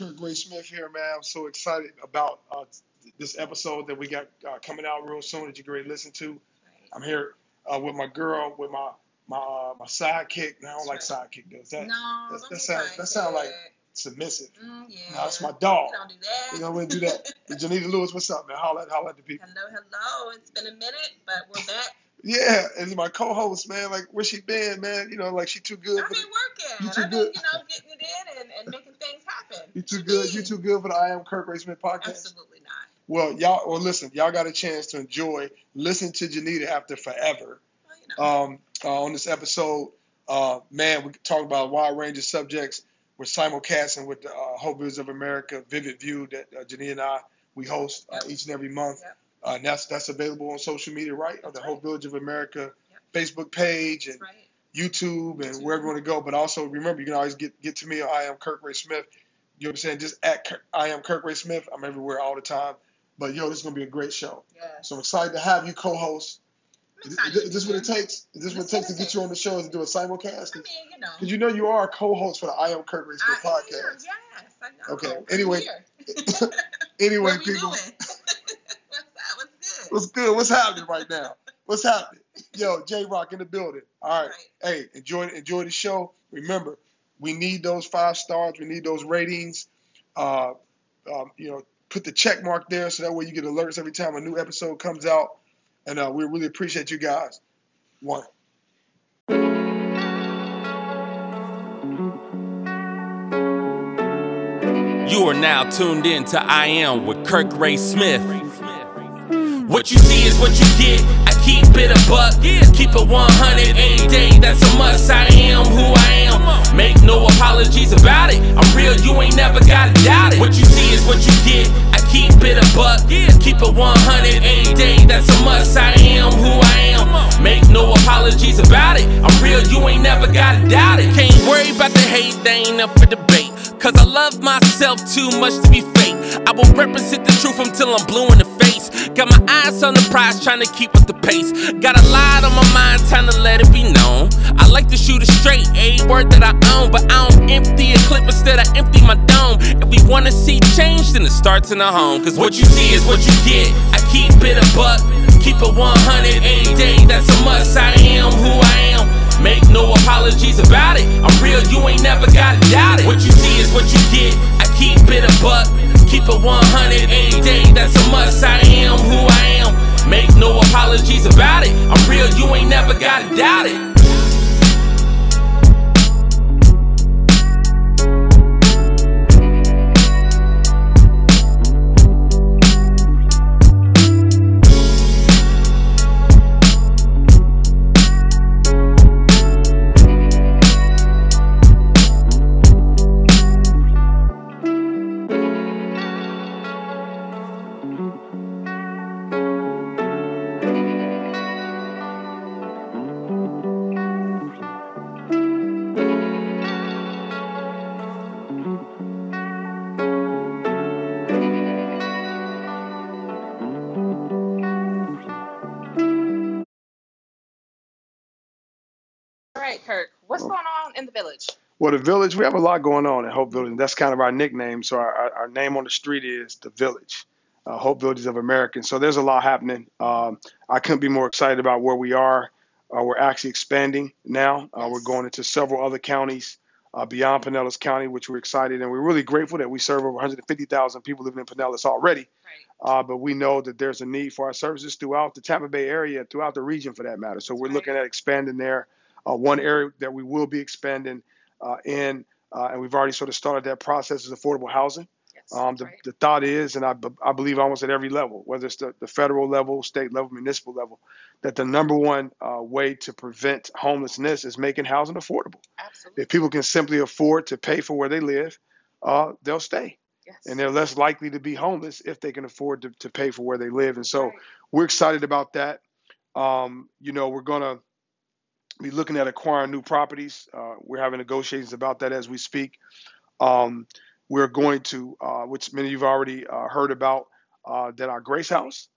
Kirk Ray Smith here, man. I'm so excited about this episode that we got coming out real soon that you're going to listen to. I'm here with my girl, with my sidekick. No, I don't like sidekick, does that? No, that sounds like submissive. Yeah. No, that's my dog. We don't do that. You know, we don't do that. Janita Lewis, what's up, man? Holler at the people. Hello. It's been a minute, but we're back. Yeah, and my co-host, man, like, where she been, man? You know, like, she too good. I've been working. I've been, you know, getting it in and making things happen. You too good. You too good for the I Am Kirk Ray Smith podcast? Absolutely not. Well, y'all got a chance to enjoy listening to Janita after forever. Well, you know. On this episode, man, we talk about a wide range of subjects. We're simulcasting with the Hope Villages of America, Vivid View, that Janita and we host each and every month. Yep. And that's available on social media, right? That's the Hope Village of America Facebook page and YouTube and wherever you want to go. But also, remember, you can always get to me at I Am Kirk Ray Smith. You know what I'm saying? Just at I Am Kirk Ray Smith. I'm everywhere all the time. But, yo, this is going to be a great show. Yes. So I'm excited to have you co-host. Is this what it takes? Is this what it takes to get you on the show and do a simulcast? I mean, you know. Because you know you are a co-host for the I Am Kirk Ray Smith podcast. Yes, I know. Okay, anyway. Anyway, what are we people. Doing? What's good? What's happening right now? What's happening? Yo, J-Rock in the building. All right. Hey, enjoy the show. Remember, we need those 5 stars. We need those ratings. You know, put the check mark there so that way you get alerts every time a new episode comes out. And we really appreciate you guys. One. You are now tuned in to I Am with Kirk Ray Smith. What you see is what you get, I keep it a buck, keep it 100 any day, that's a must, I am who I am, make no apologies about it, I'm real, you ain't never gotta doubt it. What you see is what you get, I keep it a buck, keep it 100 any day, that's a must, I am who I am, make no apologies about it, I'm real, you ain't never gotta doubt it. Can't worry about the hate, they ain't up for debate, cause I love myself too much to be fake, I will represent the truth until I'm blue in the face. Got my eyes on the prize, trying to keep up the pace. Got a lot on my mind, time to let it be known. I like to shoot it straight, a word that I own, but I don't empty a clip, instead I empty my dome. If we wanna see change, then it starts in the home. Cause what you see is what you get, I keep it a buck, keep it 100 any day, that's a must, I am who I am. Make no apologies about it, I'm real, you ain't never gotta doubt it. What you see is what you get, I keep it a buck, keep it 100 any day, that's a must, I am who I am. Make no apologies about it, I'm real, you ain't never gotta doubt it. Well, the Village, we have a lot going on at Hope Village. That's kind of our nickname. So our name on the street is the Village, Hope Villages of America. So there's a lot happening. I couldn't be more excited about where we are. We're actually expanding now. We're going into several other counties beyond Pinellas County, which we're excited. And we're really grateful that we serve over 150,000 people living in Pinellas already. Right. But we know that there's a need for our services throughout the Tampa Bay area, throughout the region for that matter. So we're looking at expanding there. One area that we will be expanding and we've already sort of started that process is affordable housing. The thought is, and I believe almost at every level, whether it's the federal level, state level, municipal level, that the number one way to prevent homelessness is making housing affordable. Absolutely. If people can simply afford to pay for where they live, they'll stay. Yes. And they're less likely to be homeless if they can afford to pay for where they live. And so we're excited about that. You know, we're going to be looking at acquiring new properties. We're having negotiations about that as we speak. We're going to, which many of you have already heard about, that our Grace House,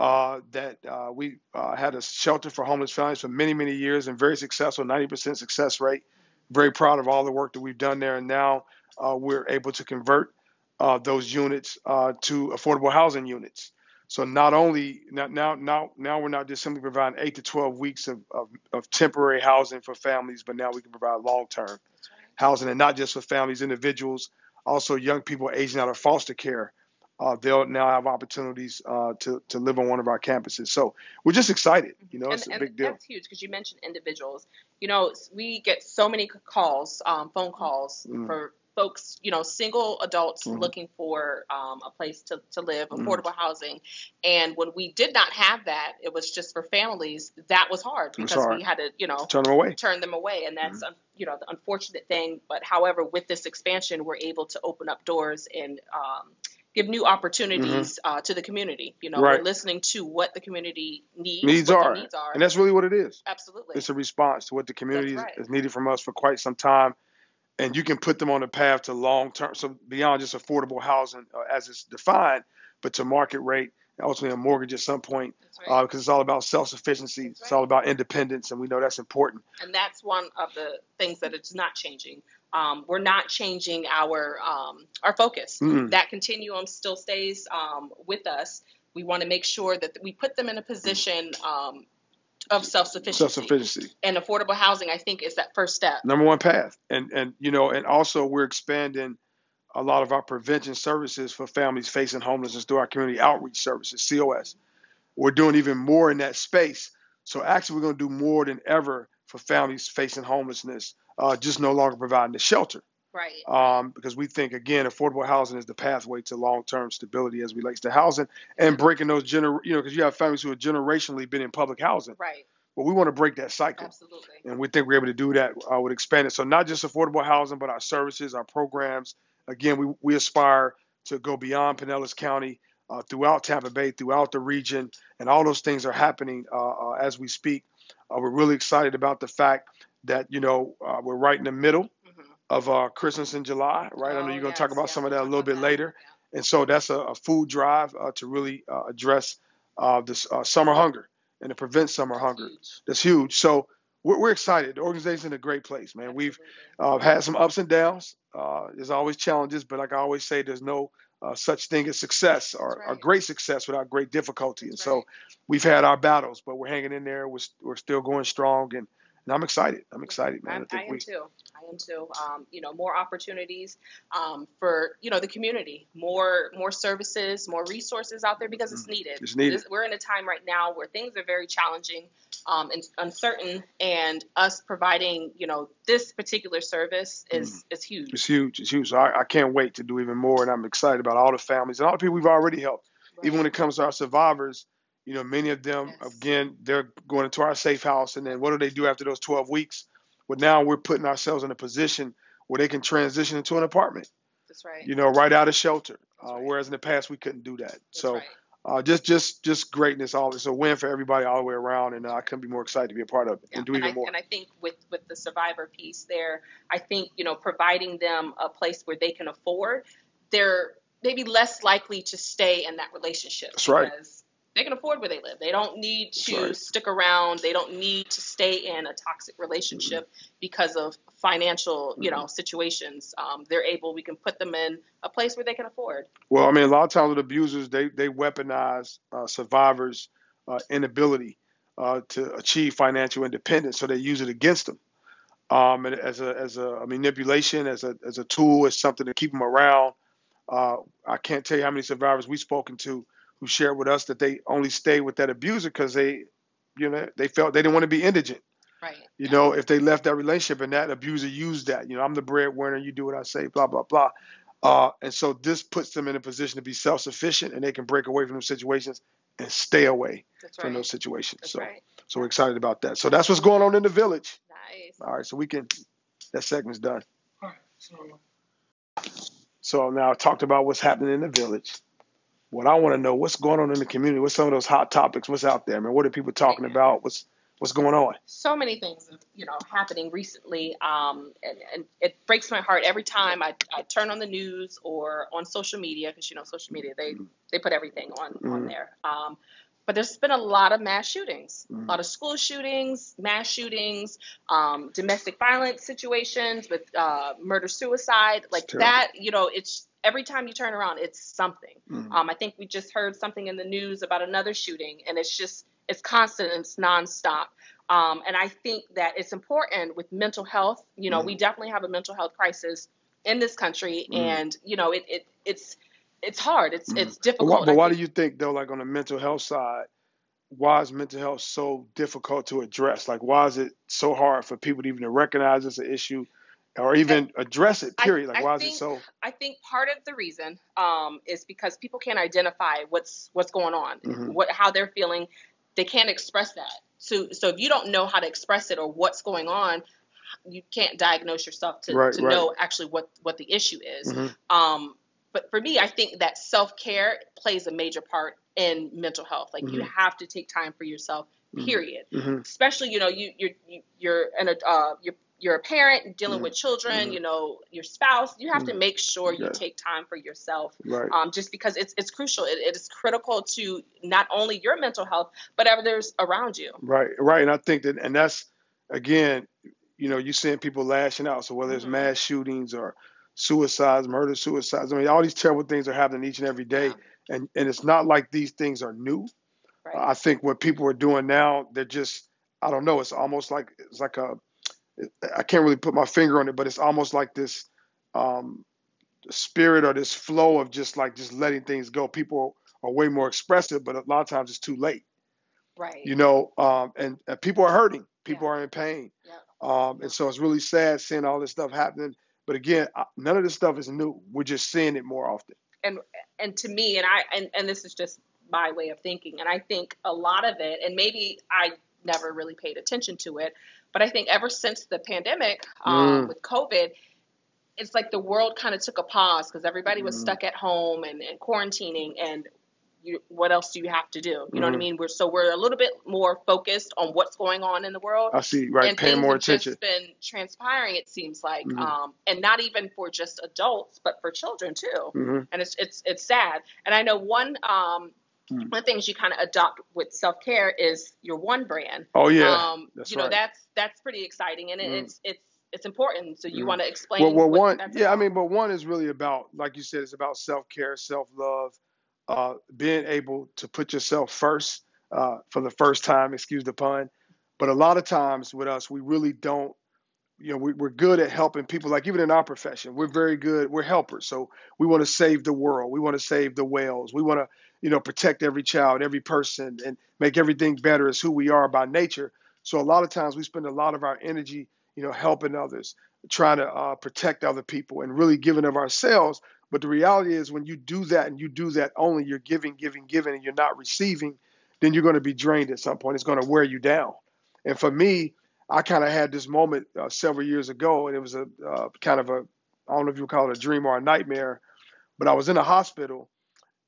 that we had a shelter for homeless families for many, many years and very successful, 90% success rate. Very proud of all the work that we've done there. And now we're able to convert those units to affordable housing units. So not only now we're not just simply providing 8 to 12 weeks of temporary housing for families, but now we can provide long-term housing, and not just for families, individuals, also young people aging out of foster care. They'll now have opportunities to live on one of our campuses. So we're just excited. You know, it's a big deal. That's huge, because you mentioned individuals. You know, we get so many calls, phone calls for folks, you know, single adults looking for a place to live, affordable housing. And when we did not have that, it was just for families. That was hard, because we had to, you know, turn them away. And that's, you know, the unfortunate thing. But however, with this expansion, we're able to open up doors and give new opportunities to the community. You know, we're listening to what the community needs are. And that's really what it is. Absolutely. It's a response to what the community is needed from us for quite some time. And you can put them on the path to long-term, so beyond just affordable housing as it's defined, but to market rate, ultimately a mortgage at some point, because it's all about self-sufficiency. It's all about independence, and we know that's important. And that's one of the things that it's not changing. We're not changing our focus. That continuum still stays with us. We want to make sure that we put them in a position of self-sufficiency, and affordable housing, I think, is that first step. Number one path. And you know, and also we're expanding a lot of our prevention services for families facing homelessness through our community outreach services, COS. We're doing even more in that space. So actually, we're going to do more than ever for families facing homelessness, just no longer providing the shelter. Because we think, again, affordable housing is the pathway to long-term stability as relates to housing, and breaking those, you know, because you have families who have generationally been in public housing. But we want to break that cycle. And we think we're able to do that with expanding. So not just affordable housing, but our services, our programs. Again, we aspire to go beyond Pinellas County, throughout Tampa Bay, throughout the region, and all those things are happening as we speak. We're really excited about the fact that, you know, we're right in the middle of Christmas in July, I know you're going to talk about some of that a little bit later. And so that's a food drive to really address this summer hunger and to prevent summer hunger. That's huge. So we're excited. The organization's in a great place, man. We've had some ups and downs. There's always challenges, but like I always say, there's no such thing as success or great success without great difficulty. And so we've had our battles, but we're hanging in there. We're still going strong, and I'm excited. I'm excited, man. I am too. You know, more opportunities for, you know, the community, more services, more resources out there, because it's needed. It's needed. We're in a time right now where things are very challenging and uncertain, and us providing, you know, this particular service is huge. It's huge. It's huge. So I can't wait to do even more, and I'm excited about all the families and all the people we've already helped. Even when it comes to our survivors, you know, many of them, again, they're going into our safe house, and then what do they do after those 12 weeks? But now we're putting ourselves in a position where they can transition into an apartment. You know, right out of shelter. Whereas in the past we couldn't do that. Just greatness. All it's a win for everybody all the way around, and I couldn't be more excited to be a part of it and do even more. And I think with the survivor piece there, I think, you know, providing them a place where they can afford, they're maybe less likely to stay in that relationship. They can afford where they live. They don't need to stick around. They don't need to stay in a toxic relationship because of financial, you know, situations. We can put them in a place where they can afford. Well, I mean, a lot of times with abusers, they weaponize survivors' inability to achieve financial independence, so they use it against them as a manipulation, as a tool, as something to keep them around. I can't tell you how many survivors we've spoken to who shared with us that they only stayed with that abuser because they, you know, they felt they didn't want to be indigent. You know, if they left that relationship and that abuser used that, you know, I'm the breadwinner, you do what I say, blah, blah, blah. And so this puts them in a position to be self-sufficient, and they can break away from those situations and stay away from those situations. So we're excited about that. So that's what's going on in the village. All right. So that segment's done. So now I talked about what's happening in the village. What I want to know, what's going on in the community? What's some of those hot topics? What's out there? I mean, what are people talking about? What's going on? So many things, you know, happening recently. And it breaks my heart every time I turn on the news or on social media, because, you know, social media, they put everything on there. But there's been a lot of mass shootings, a lot of school shootings, mass shootings, domestic violence situations with murder, suicide, like that, you know, it's every time you turn around, it's something. Mm-hmm. I think we just heard something in the news about another shooting, and it's just, it's constant, and it's nonstop. And I think that it's important with mental health. You know, mm-hmm. we definitely have a mental health crisis in this country, mm-hmm. and, you know, it's hard. It's mm-hmm. it's difficult. But why do you think, though, like on the mental health side, why is mental health so difficult to address? Like, why is it so hard for people to even recognize it's an issue or even address it, period? Like, why is it so? I think part of the reason is because people can't identify what's going on, mm-hmm. how they're feeling. They can't express that. So if you don't know how to express it or what's going on, you can't diagnose yourself to know actually what the issue is. Mm-hmm. But for me, I think that self-care plays a major part in mental health. Like, mm-hmm. you have to take time for yourself, period. Mm-hmm. Especially, you know, you're a parent dealing mm-hmm. with children, mm-hmm. you know, your spouse. You have mm-hmm. to make sure you take time for yourself, just because it's crucial. It is critical to not only your mental health, but others around you. Right. And I think that, and that's, again, you know, you're seeing people lashing out. So whether it's mm-hmm. mass shootings or suicides, murder, suicides. I mean, all these terrible things are happening each and every day. Yeah. And it's not like these things are new. Right. I think what people are doing now, they're just, I don't know. It's almost like, it's like a, I can't really put my finger on it, but it's almost like this spirit or this flow of just letting things go. People are way more expressive, but a lot of times it's too late. Right. You know, and people are hurting. People are in pain. Yeah. And so it's really sad seeing all this stuff happening. But again, none of this stuff is new. We're just seeing it more often. And to me, and this is just my way of thinking, and I think a lot of it, and maybe I never really paid attention to it, but I think ever since the pandemic with COVID, it's like the world kind of took a pause because everybody was stuck at home and quarantining, and what else do you have to do? You know what I mean? We're a little bit more focused on what's going on in the world. I see, right? And paying more attention. It's been transpiring, it seems like, and not even for just adults, but for children too. Mm-hmm. And it's sad. And I know one of the things you kind of adopt with self-care is your One brand. Oh yeah, that's you know, right. That's pretty exciting, and it's important. So you want to explain? Well, One, yeah, about. I mean, but One is really about, like you said, it's about self-care, self-love. Being able to put yourself first for the first time, excuse the pun. But a lot of times with us, we really don't, you know, we're good at helping people. Like even in our profession, we're very good. We're helpers. So we want to save the world. We want to save the whales. We want to, you know, protect every child, every person, and make everything better is who we are by nature. So a lot of times we spend a lot of our energy, you know, helping others, trying to protect other people and really giving of ourselves. But the reality is when you do that and you do that only, you're giving, and you're not receiving, then you're going to be drained at some point. It's going to wear you down. And for me, I kind of had this moment several years ago, and it was a kind of a, I don't know if you would call it a dream or a nightmare, but I was in a hospital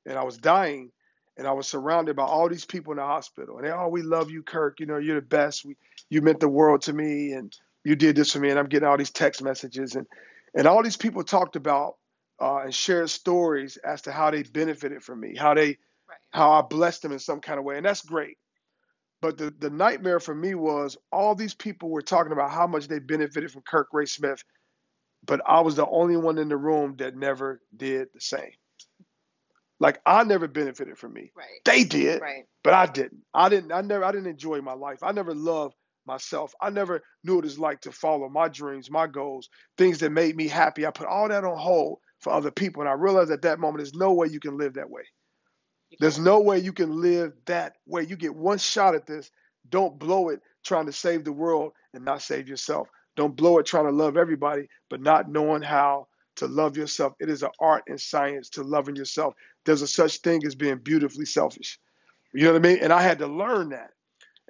and I was dying and I was surrounded by all these people in the hospital. And they, oh, we love you, Kirk. You know, you're the best. You meant the world to me and you did this for me. And I'm getting all these text messages and all these people talked about, and shared stories as to how they benefited from me, how I blessed them in some kind of way. And that's great. But the nightmare for me was all these people were talking about how much they benefited from Kirk Ray Smith, but I was the only one in the room that never did the same. Like I never benefited from me. Right. They did, but I didn't. I didn't enjoy my life. I never loved myself. I never knew what it's like to follow my dreams, my goals, things that made me happy. I put all that on hold for other people. And I realized at that moment, there's no way you can live that way. There's no way you can live that way. You get one shot at this. Don't blow it trying to save the world and not save yourself. Don't blow it trying to love everybody, but not knowing how to love yourself. It is an art and science to loving yourself. There's a such thing as being beautifully selfish. You know what I mean? And I had to learn that.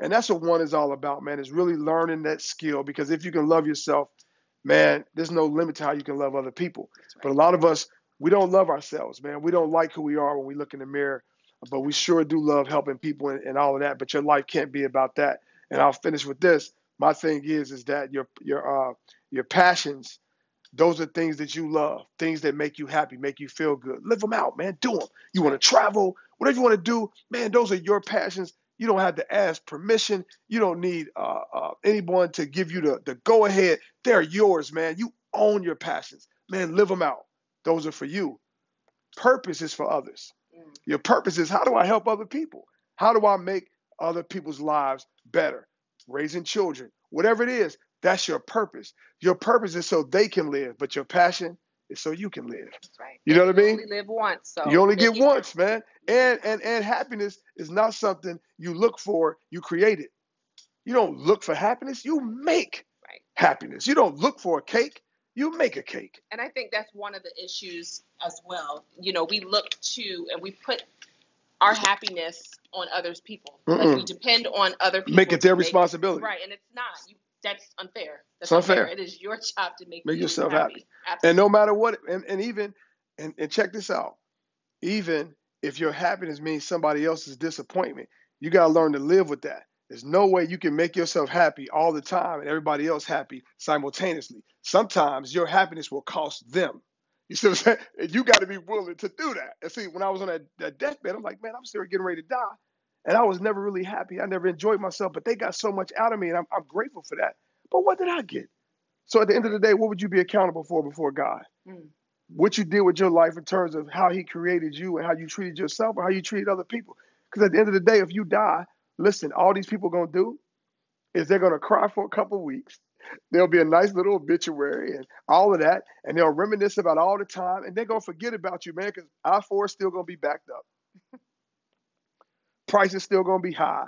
And that's what One is all about, man, is really learning that skill. Because if you can love yourself, man, there's no limit to how you can love other people. Right. But a lot of us, we don't love ourselves, man. We don't like who we are when we look in the mirror, but we sure do love helping people and all of that. But your life can't be about that. And I'll finish with this. My thing is that your passions, those are things that you love, things that make you happy, make you feel good. Live them out, man. Do them. You want to travel, whatever you want to do, man, those are your passions. You don't have to ask permission. You don't need anyone to give you the go ahead. They're yours, man. You own your passions, man. Live them out. Those are for you. purpose is for others. Your purpose is, how do I help other people? How do I make other people's lives better? Raising children, whatever it is, that's your purpose. Your purpose is so they can live, but your passion is so you can live. That's right. You know what I mean? You only live once. So you only get once, man. And happiness is not something you look for, you create it. You don't look for happiness, you make happiness. You don't look for a cake, you make a cake. And I think that's one of the issues as well. You know, we look to and we put our happiness on other people. Like we depend on other people. Make it their responsibility. Right, and it's not. That's unfair. That's unfair. It is your job to make yourself happy. Absolutely. And no matter what, and even, check this out, even if your happiness means somebody else's disappointment, you got to learn to live with that. There's no way you can make yourself happy all the time and everybody else happy simultaneously. Sometimes your happiness will cost them. You see what I'm saying? And you got to be willing to do that. And see, when I was on that deathbed, I'm like, man, I'm still getting ready to die. And I was never really happy. I never enjoyed myself, but they got so much out of me, and I'm grateful for that. But what did I get? So at the end of the day, what would you be accountable for before God? What you did with your life in terms of how he created you and how you treated yourself or how you treated other people. Because at the end of the day, if you die, listen, all these people are going to do is they're going to cry for a couple weeks. There'll be a nice little obituary and all of that, and they'll reminisce about all the time, and they're going to forget about you, man, because I-4 is still going to be backed up. Price is still going to be high.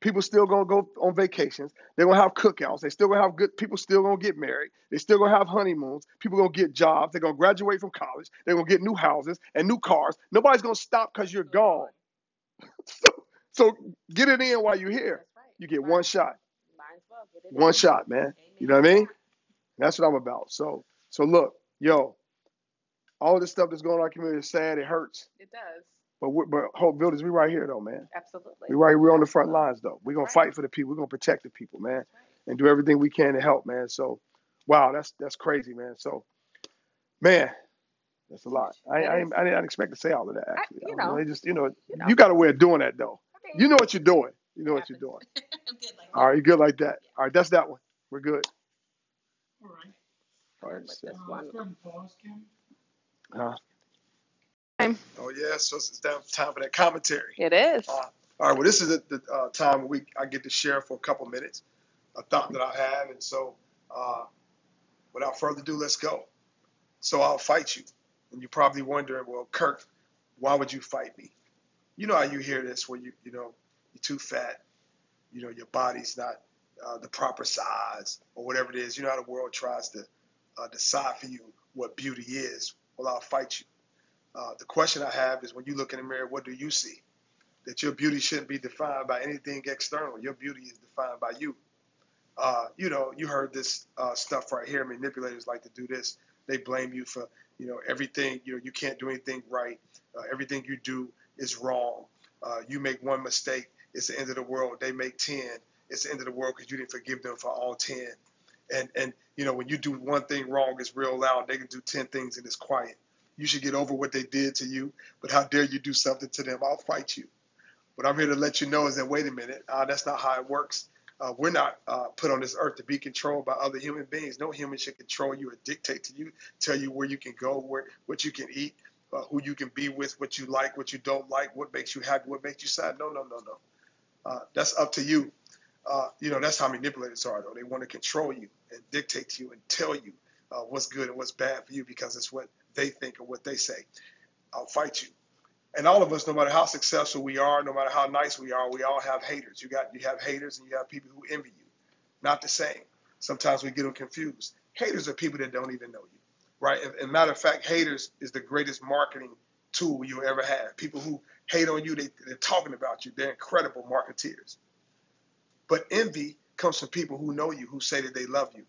People still going to go on vacations. They're going to have cookouts. They still going to have good people still going to get married. They still going to have honeymoons. People going to get jobs. They're going to graduate from college. They're going to get new houses and new cars. Nobody's going to stop because you're gone. So get it in while you're here. You get one shot. One shot, man. You know what I mean? That's what I'm about. So look, yo, all this stuff that's going on in our community is sad. It hurts. It does. But Hope Builders, we right here, though, man. Absolutely. We're on the front lines, though. We're going to fight for the people. We're going to protect the people, man, and do everything we can to help, man. So, wow, that's crazy, man. So, man, that's a lot. I didn't expect to say all of that, actually. You got a way of doing that, though. Okay. You know what you're doing. You know what you're doing. I'm good like that. All right, you're good like that. Yeah. All right, that's that one. We're good. All right. All right. Huh? Oh, yeah, so it's time for that commentary. It is. All right, well, this is the time where I get to share for a couple minutes a thought that I have. And so without further ado, let's go. So I'll fight you. And you're probably wondering, well, Kirk, why would you fight me? You know how you hear this where, you know, you're too fat. You know, your body's not the proper size or whatever it is. You know how the world tries to decide for you what beauty is. Well, I'll fight you. The question I have is when you look in the mirror, what do you see? That your beauty shouldn't be defined by anything external. Your beauty is defined by you. You know, you heard this stuff right here. Manipulators like to do this. They blame you for, you know, everything. You know, you can't do anything right. Everything you do is wrong. You make one mistake, it's the end of the world. They make 10, it's the end of the world because you didn't forgive them for all 10. And you know, when you do one thing wrong, it's real loud. They can do 10 things and it's quiet. You should get over what they did to you, but how dare you do something to them? I'll fight you. What I'm here to let you know is that, wait a minute, that's not how it works. We're not put on this earth to be controlled by other human beings. No human should control you or dictate to you, tell you where you can go, what you can eat, who you can be with, what you like, what you don't like, what makes you happy, what makes you sad. No. That's up to you. You know, that's how manipulators are, though. They want to control you and dictate to you and tell you what's good and what's bad for you because it's what they think or what they say. I'll fight you. And all of us, no matter how successful we are, no matter how nice we are, we all have haters. You have haters and you have people who envy you. Not the same. Sometimes we get them confused. Haters are people that don't even know you, right? And matter of fact, haters is the greatest marketing tool you ever have. People who hate on you, they're talking about you. They're incredible marketeers. But envy comes from people who know you, who say that they love you.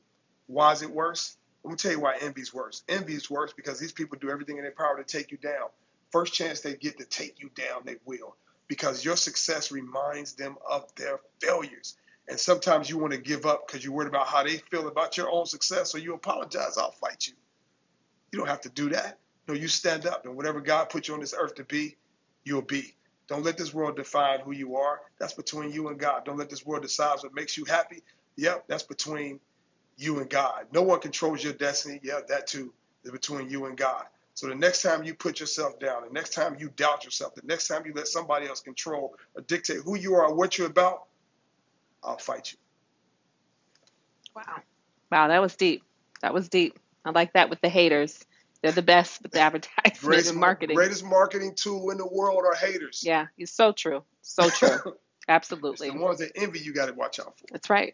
Why is it worse? I'm going to tell you why envy is worse. Envy is worse because these people do everything in their power to take you down. First chance they get to take you down, they will. Because your success reminds them of their failures. And sometimes you want to give up because you're worried about how they feel about your own success. So you apologize, I'll fight you. You don't have to do that. No, you stand up. And whatever God put you on this earth to be, you'll be. Don't let this world define who you are. That's between you and God. Don't let this world decide what makes you happy. Yep, that's between you and God. No one controls your destiny. Yeah, that too is between you and God. So the next time you put yourself down, the next time you doubt yourself, the next time you let somebody else control or dictate who you are or what you're about, I'll fight you. Wow. Wow, that was deep. That was deep. I like that with the haters. They're the best with the advertisement and marketing. Greatest marketing tool in the world are haters. Yeah, it's so true. So true. Absolutely. It's the ones that envy you got to watch out for. That's right.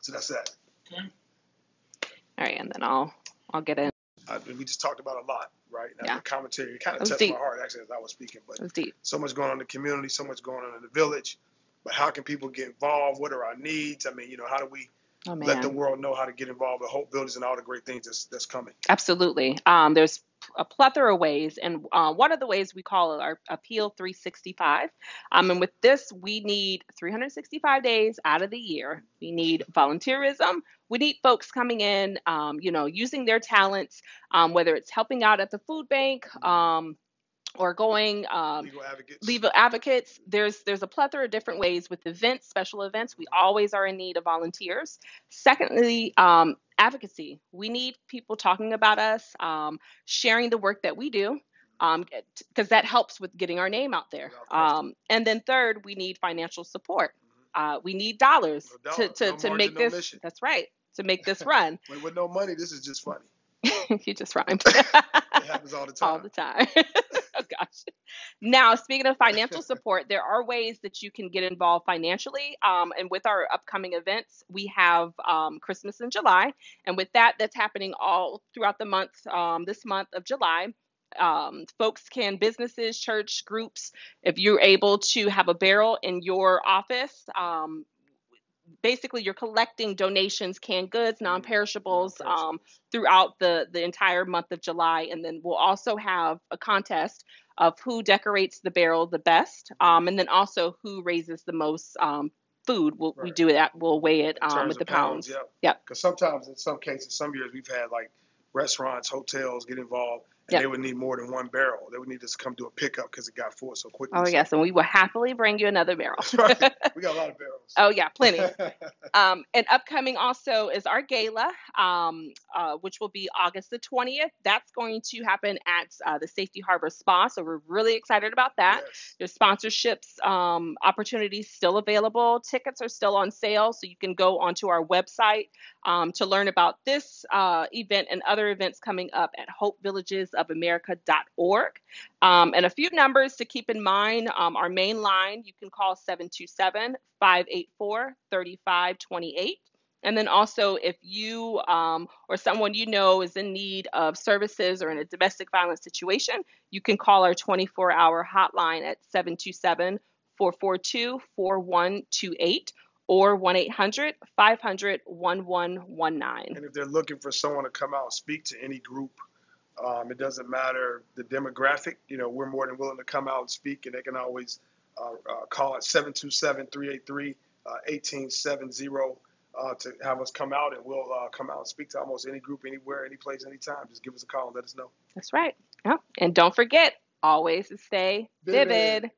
So that's that. Okay. All right, and then I'll get in. We just talked about a lot, right? Now, yeah. The commentary kind of touched my heart, actually, as I was speaking. But it was deep. So much going on in the community, so much going on in the village. But how can people get involved? What are our needs? I mean, you know, how do we let the world know how to get involved with Hope Builders and all the great things that's coming? Absolutely. There's a plethora of ways. And one of the ways we call our Appeal 365. And with this, we need 365 days out of the year. We need volunteerism. We need folks coming in, using their talents, whether it's helping out at the food bank, or going legal advocates. There's a plethora of different ways with events, special events. We always are in need of volunteers. Secondly, advocacy. We need people talking about us, sharing the work that we do, because that helps with getting our name out there. And then third, we need financial support. We need dollars to make this. Mission. That's right. To make this run. With no money, this is just funny. You just rhymed. It happens all the time. All the time. Oh, gosh. Now, speaking of financial support, there are ways that you can get involved financially. And with our upcoming events, we have Christmas in July. And with that, that's happening all throughout the month, this month of July. Folks can, businesses, church groups, if you're able to have a barrel in your office, basically, you're collecting donations, canned goods, non-perishables throughout the entire month of July. And then we'll also have a contest of who decorates the barrel the best. And then also who raises the most food. We do that. We'll weigh it with the pounds. Yeah. Because sometimes, in some cases, some years we've had like restaurants, hotels get involved. And they would need more than one barrel. They would need us to come do a pickup because it got full so quickly. Oh, yes. And we will happily bring you another barrel. That's right. We got a lot of barrels. Oh, yeah. Plenty. And upcoming also is our gala, which will be August the 20th. That's going to happen at the Safety Harbor Spa. So we're really excited about that. Yes. There's sponsorships opportunities still available. Tickets are still on sale. So you can go onto our website to learn about this event and other events coming up at Hope Villages of America.org. And a few numbers to keep in mind. Our main line, you can call 727-584-3528. And then also if you or someone you know is in need of services or in a domestic violence situation, you can call our 24-hour hotline at 727-442-4128. Or 1-800-500-1119. And if they're looking for someone to come out and speak to any group, it doesn't matter the demographic. You know, we're more than willing to come out and speak, and they can always call at 727-383-1870 to have us come out, and we'll come out and speak to almost any group, anywhere, any place, anytime. Just give us a call and let us know. That's right. Yeah. And don't forget, always to stay vivid.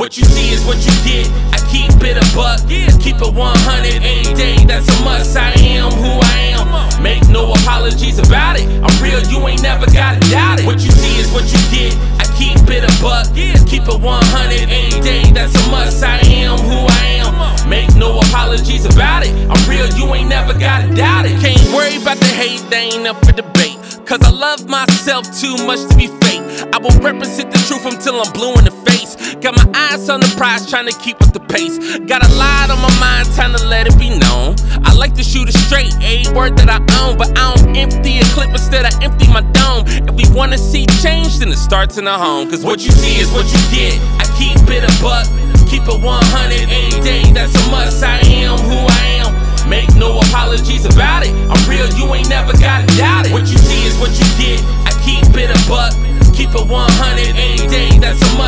What you see is what you get. I keep it a buck, keep it 100 any day, that's a must. I am who I am, make no apologies about it. I'm real, you ain't never gotta doubt it. What you see is what you get. I keep it a buck, keep it 100 any day, that's a must. I am who I am, make no apologies about it. I'm real, you ain't never gotta doubt it. Can't worry about the hate, they ain't up for debate, cause I love myself too much to be fake. I will represent the truth until I'm blue in the face. Got my eyes on the prize, trying to keep up the pace. Got a lot on my mind, time to let it be known. I like to shoot it straight, a word that I own. But I don't empty a clip, instead I empty my dome. If we wanna see change, then it starts in the home. Cause what you see is what you get. I keep it a buck, keep it 100 any day, that's a must. I am who I am, make no apologies about it. I'm real, you ain't never gotta doubt it. What you see is what you get. I keep it a buck, keep it 100 any day, that's a must.